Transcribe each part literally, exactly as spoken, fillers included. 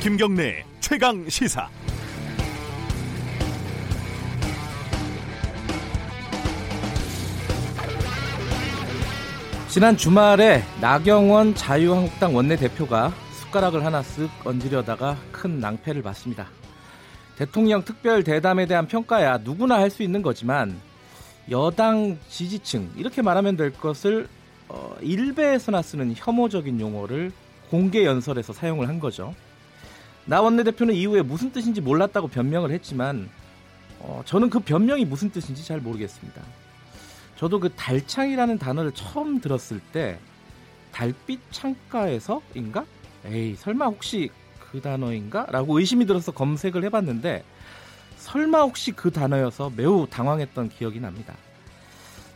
김경래 최강 시사. 지난 주말에 나경원 자유한국당 원내대표가 숟가락을 하나 쓱 얹으려다가 큰 낭패를 봤습니다. 대통령 특별 대담에 대한 평가야 누구나 할 수 있는 거지만 여당 지지층, 이렇게 말하면 될 것을 어, 일베에서나 쓰는 혐오적인 용어를 공개 연설에서 사용을 한 거죠. 나 원내대표는 이후에 무슨 뜻인지 몰랐다고 변명을 했지만 어, 저는 그 변명이 무슨 뜻인지 잘 모르겠습니다. 저도 그 달창이라는 단어를 처음 들었을 때 달빛 창가에서인가? 에이 설마 혹시 그 단어인가? 라고 의심이 들어서 검색을 해봤는데 설마 혹시 그 단어여서 매우 당황했던 기억이 납니다.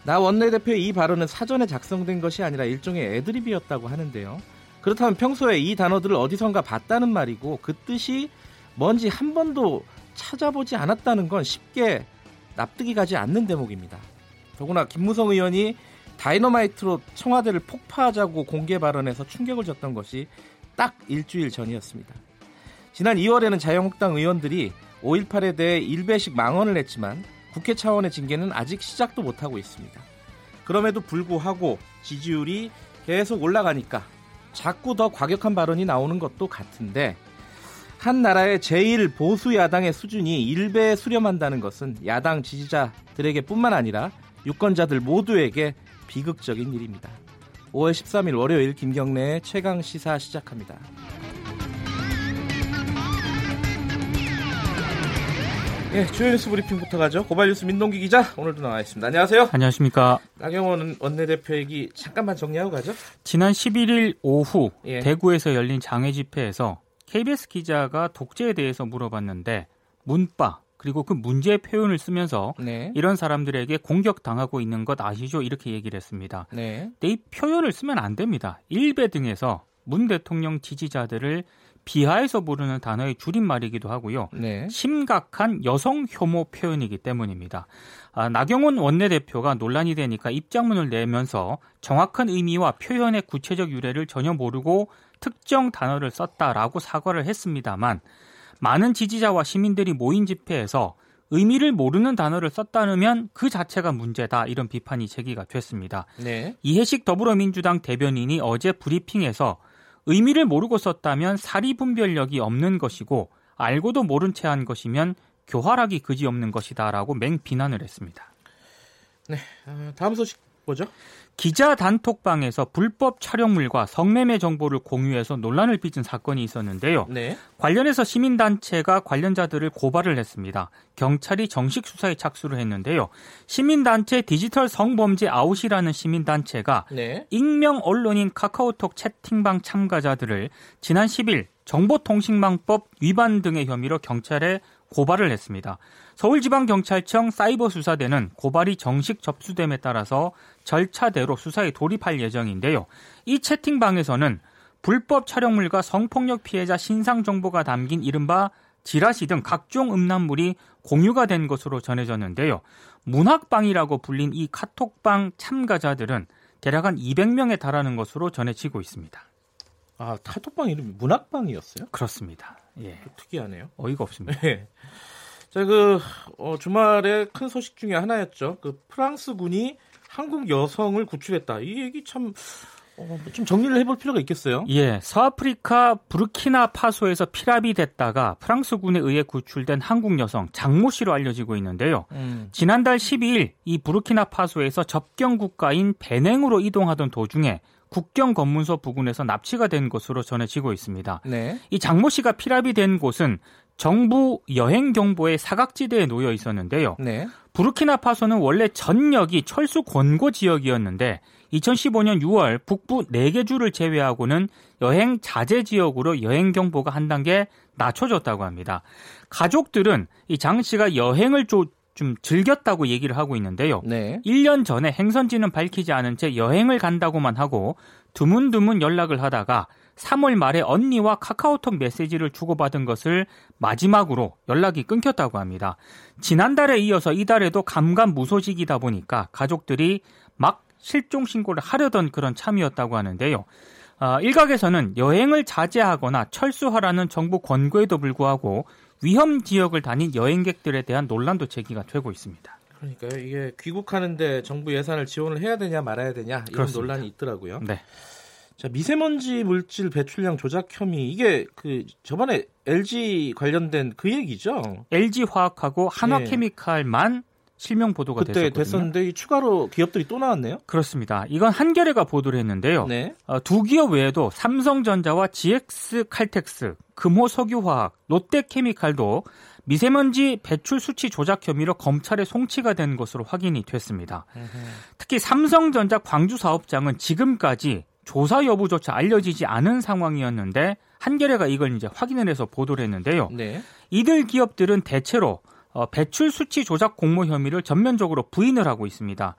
나 원내대표의 이 발언은 사전에 작성된 것이 아니라 일종의 애드립이었다고 하는데요. 그렇다면 평소에 이 단어들을 어디선가 봤다는 말이고 그 뜻이 뭔지 한 번도 찾아보지 않았다는 건 쉽게 납득이 가지 않는 대목입니다. 더구나 김무성 의원이 다이너마이트로 청와대를 폭파하자고 공개 발언에서 충격을 줬던 것이 딱 일주일 전이었습니다. 지난 이월에는 자유한국당 의원들이 오일팔에 대해 일베식 망언을 했지만 국회 차원의 징계는 아직 시작도 못하고 있습니다. 그럼에도 불구하고 지지율이 계속 올라가니까 자꾸 더 과격한 발언이 나오는 것도 같은데, 한 나라의 제일 보수 야당의 수준이 일베에 수렴한다는 것은 야당 지지자들에게 뿐만 아니라 유권자들 모두에게 비극적인 일입니다. 오월 십삼일 월요일 김경래의 최강시사 시작합니다. 예, 주요 뉴스 브리핑부터 가죠. 고발 뉴스 민동기 기자 오늘도 나와 있습니다. 안녕하세요. 안녕하십니까. 나경원 원내대표 얘기 잠깐만 정리하고 가죠. 지난 십일일 오후 예. 대구에서 열린 장애 집회에서 케이비에스 기자가 독재에 대해서 물어봤는데 문빠 그리고 그 문제의 표현을 쓰면서 네. 이런 사람들에게 공격당하고 있는 것 아시죠? 이렇게 얘기를 했습니다. 네. 근데 이 표현을 쓰면 안 됩니다. 일베 등에서 문 대통령 지지자들을 비하해서 부르는 단어의 줄임말이기도 하고요. 네. 심각한 여성 혐오 표현이기 때문입니다. 아, 나경원 원내대표가 논란이 되니까 입장문을 내면서 정확한 의미와 표현의 구체적 유래를 전혀 모르고 특정 단어를 썼다라고 사과를 했습니다만 많은 지지자와 시민들이 모인 집회에서 의미를 모르는 단어를 썼다면 그 자체가 문제다, 이런 비판이 제기가 됐습니다. 네. 이해식 더불어민주당 대변인이 어제 브리핑에서 의미를 모르고 썼다면 사리분별력이 없는 것이고 알고도 모른 채 한 것이면 교활하기 그지없는 것이다 라고 맹비난을 했습니다. 네, 다음 소식 뭐죠? 기자 단톡방에서 불법 촬영물과 성매매 정보를 공유해서 논란을 빚은 사건이 있었는데요. 네. 관련해서 시민단체가 관련자들을 고발을 했습니다. 경찰이 정식 수사에 착수를 했는데요. 시민단체 디지털 성범죄 아웃이라는 시민단체가 네. 익명 언론인 카카오톡 채팅방 참가자들을 지난 십일 정보통신망법 위반 등의 혐의로 경찰에 고발을 했습니다. 서울지방경찰청 사이버수사대는 고발이 정식 접수됨에 따라서 절차대로 수사에 돌입할 예정인데요. 이 채팅방에서는 불법 촬영물과 성폭력 피해자 신상 정보가 담긴 이른바 지라시 등 각종 음란물이 공유가 된 것으로 전해졌는데요. 문학방이라고 불린 이 카톡방 참가자들은 대략 한 이백 명에 달하는 것으로 전해지고 있습니다. 아, 카톡방 이름이 문학방이었어요? 그렇습니다. 예, 특이하네요. 어이가 없습니다. 예. 자, 그 어, 주말에 큰 소식 중에 하나였죠. 그 프랑스 군이 한국 여성을 구출했다. 이 얘기 참 어, 좀 정리를 해볼 필요가 있겠어요. 예, 서아프리카 부르키나파소에서 피랍이 됐다가 프랑스 군에 의해 구출된 한국 여성 장모 씨로 알려지고 있는데요. 음. 지난달 십이일 이 부르키나파소에서 접경 국가인 베냉으로 이동하던 도중에 국경 검문소 부근에서 납치가 된 것으로 전해지고 있습니다. 네. 이 장모 씨가 피랍이 된 곳은 정부 여행 경보의 사각지대에 놓여 있었는데요. 네. 부르키나파소는 원래 전역이 철수 권고 지역이었는데 이천십오년 유월 북부 네 개 주를 제외하고는 여행 자제 지역으로 여행 경보가 한 단계 낮춰졌다고 합니다. 가족들은 이 장 씨가 여행을 조 좀 즐겼다고 얘기를 하고 있는데요. 네. 일 년 전에 행선지는 밝히지 않은 채 여행을 간다고만 하고 드문드문 연락을 하다가 삼월 말에 언니와 카카오톡 메시지를 주고받은 것을 마지막으로 연락이 끊겼다고 합니다. 지난달에 이어서 이달에도 감감무소식이다 보니까 가족들이 막 실종신고를 하려던 그런 참이었다고 하는데요. 아, 일각에서는 여행을 자제하거나 철수하라는 정부 권고에도 불구하고 위험 지역을 다닌 여행객들에 대한 논란도 제기가 되고 있습니다. 그러니까요. 이게 귀국하는데 정부 예산을 지원을 해야 되냐 말아야 되냐 이런 그렇습니다. 논란이 있더라고요. 네. 자, 미세먼지 물질 배출량 조작 혐의, 이게 그 저번에 엘지 관련된 그 얘기죠. 엘지 화학하고 한화케미칼만 네. 실명 보도가 됐었거든요. 그때 됐었는데 이 추가로 기업들이 또 나왔네요. 그렇습니다. 이건 한겨레가 보도를 했는데요. 네. 어, 두 기업 외에도 삼성전자와 지엑스칼텍스, 금호석유화학, 롯데케미칼도 미세먼지 배출 수치 조작 혐의로 검찰에 송치가 된 것으로 확인이 됐습니다. 으흠. 특히 삼성전자 광주 사업장은 지금까지 조사 여부조차 알려지지 않은 상황이었는데 한겨레가 이걸 이제 확인을 해서 보도를 했는데요. 네. 이들 기업들은 대체로 어, 배출 수치 조작 공모 혐의를 전면적으로 부인을 하고 있습니다.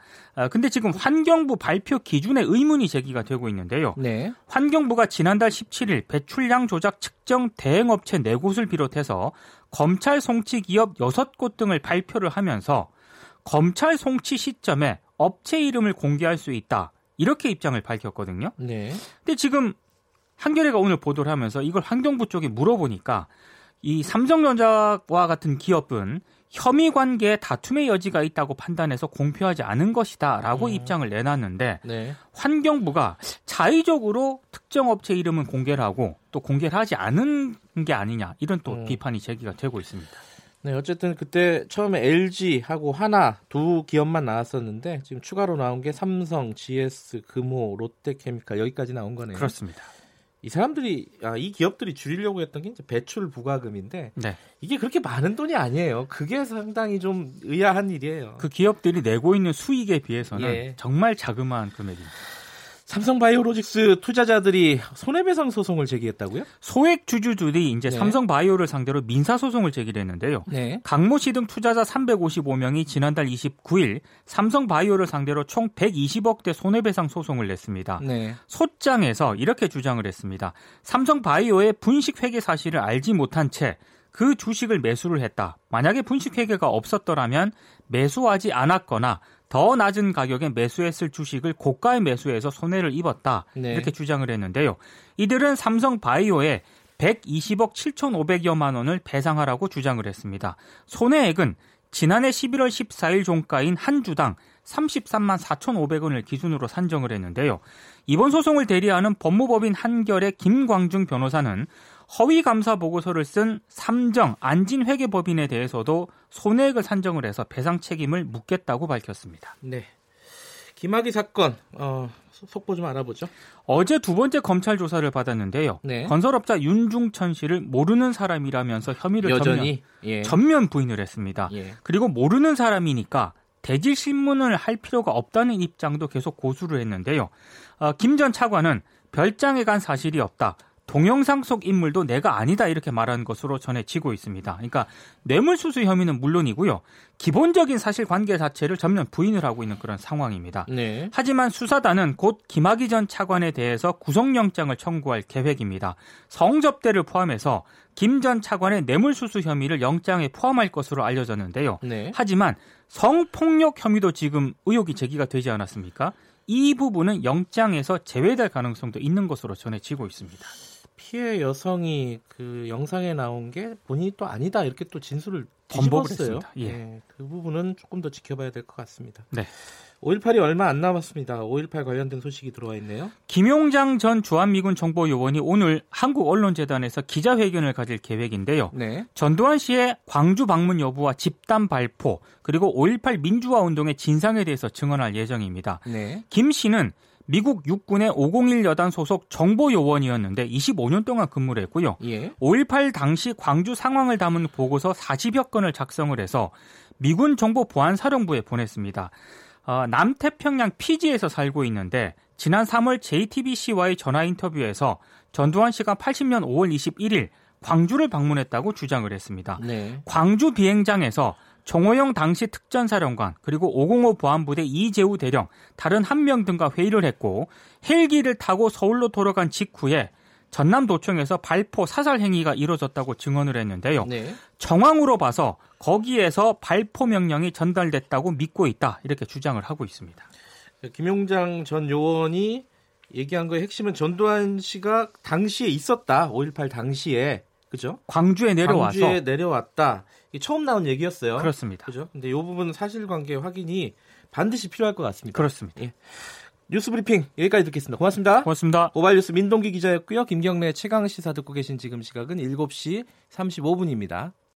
그런데 어, 지금 환경부 발표 기준에 의문이 제기가 되고 있는데요. 네. 환경부가 지난달 십칠 일 배출량 조작 측정 대행업체 네 곳을 비롯해서 검찰 송치 기업 여섯 곳 등을 발표를 하면서 검찰 송치 시점에 업체 이름을 공개할 수 있다. 이렇게 입장을 밝혔거든요. 네. 근데 지금 한겨레가 오늘 보도를 하면서 이걸 환경부 쪽에 물어보니까 이 삼성전자와 같은 기업은 혐의 관계에 다툼의 여지가 있다고 판단해서 공표하지 않은 것이다 라고 음. 입장을 내놨는데 네. 환경부가 자의적으로 특정 업체 이름은 공개를 하고 또 공개를 하지 않은 게 아니냐 이런 또 음. 비판이 제기가 되고 있습니다. 네, 어쨌든 그때 처음에 엘지하고 하나 두 기업만 나왔었는데 지금 추가로 나온 게 삼성, 지에스, 금호, 롯데케미칼 여기까지 나온 거네요. 그렇습니다. 이 사람들이 아, 이 기업들이 줄이려고 했던 게 이제 배출 부과금인데 네. 이게 그렇게 많은 돈이 아니에요. 그게 상당히 좀 의아한 일이에요. 그 기업들이 내고 있는 수익에 비해서는 예. 정말 자그마한 금액입니다. 삼성바이오로직스 투자자들이 손해배상 소송을 제기했다고요? 소액 주주들이 이제 네. 삼성바이오를 상대로 민사 소송을 제기했는데요. 네. 강모 씨 등 투자자 삼백오십오 명이 지난달 이십구 일 삼성바이오를 상대로 총 백이십억 대 손해배상 소송을 냈습니다. 네. 소장에서 이렇게 주장을 했습니다. 삼성바이오의 분식회계 사실을 알지 못한 채 그 주식을 매수를 했다. 만약에 분식회계가 없었더라면 매수하지 않았거나 더 낮은 가격에 매수했을 주식을 고가에 매수해서 손해를 입었다. 네. 이렇게 주장을 했는데요. 이들은 삼성바이오에 백이십억 칠천오백여만 원을 배상하라고 주장을 했습니다. 손해액은 지난해 십일월 십사일 종가인 한 주당 삼십삼만 사천오백 원을 기준으로 산정을 했는데요. 이번 소송을 대리하는 법무법인 한결의 김광중 변호사는 허위감사 보고서를 쓴 삼정 안진회계법인에 대해서도 손해액을 산정을 해서 배상 책임을 묻겠다고 밝혔습니다. 네, 김학의 사건 어, 속보 좀 알아보죠. 어제 두 번째 검찰 조사를 받았는데요. 네. 건설업자 윤중천 씨를 모르는 사람이라면서 혐의를 여전히? 전면, 예. 전면 부인을 했습니다. 예. 그리고 모르는 사람이니까 대질신문을 할 필요가 없다는 입장도 계속 고수를 했는데요. 어, 김 전 차관은 별장에 간 사실이 없다. 동영상 속 인물도 내가 아니다 이렇게 말한 것으로 전해지고 있습니다. 그러니까 뇌물수수 혐의는 물론이고요. 기본적인 사실관계 자체를 전면 부인을 하고 있는 그런 상황입니다. 네. 하지만 수사단은 곧 김학의 전 차관에 대해서 구속영장을 청구할 계획입니다. 성접대를 포함해서 김 전 차관의 뇌물수수 혐의를 영장에 포함할 것으로 알려졌는데요. 네. 하지만 성폭력 혐의도 지금 의혹이 제기가 되지 않았습니까? 이 부분은 영장에서 제외될 가능성도 있는 것으로 전해지고 있습니다. 피해 여성이 그 영상에 나온 게 본인이 또 아니다 이렇게 또 진술을 뒤집었어요. 예. 네, 그 부분은 조금 더 지켜봐야 될 것 같습니다. 네. 오일팔이 얼마 안 남았습니다. 오일팔 관련된 소식이 들어와 있네요. 김용장 전 주한미군 정보요원이 오늘 한국언론재단에서 기자회견을 가질 계획인데요. 네. 전두환 씨의 광주 방문 여부와 집단 발포 그리고 오일팔 민주화운동의 진상에 대해서 증언할 예정입니다. 네. 김 씨는 미국 육군의 오공일 여단 소속 정보요원이었는데 이십오 년 동안 근무를 했고요. 예. 오일팔 당시 광주 상황을 담은 보고서 사십여 건을 작성을 해서 미군 정보보안사령부에 보냈습니다. 어, 남태평양 피지에서 살고 있는데 지난 삼월 제이티비씨와의 전화 인터뷰에서 전두환 씨가 팔십년 오월 이십일일 광주를 방문했다고 주장을 했습니다. 네. 광주 비행장에서 정호영 당시 특전사령관 그리고 오공오 보안부대 이재우 대령 다른 한 명 등과 회의를 했고 헬기를 타고 서울로 돌아간 직후에 전남도청에서 발포 사살 행위가 이루어졌다고 증언을 했는데요. 네. 정황으로 봐서 거기에서 발포 명령이 전달됐다고 믿고 있다 이렇게 주장을 하고 있습니다. 김용장 전 요원이 얘기한 거의 핵심은 전두환 씨가 당시에 있었다. 오일팔 당시에. 그죠? 광주에 내려와서. 광주에 내려왔다. 이게 처음 나온 얘기였어요. 그렇습니다. 그죠? 근데 이 부분 사실관계 확인이 반드시 필요할 것 같습니다. 그렇습니다. 예. 뉴스 브리핑 여기까지 듣겠습니다. 고맙습니다. 고맙습니다. 고발 뉴스 민동기 기자였고요. 김경래 최강 시사 듣고 계신 지금 시각은 일곱 시 삼십오 분입니다.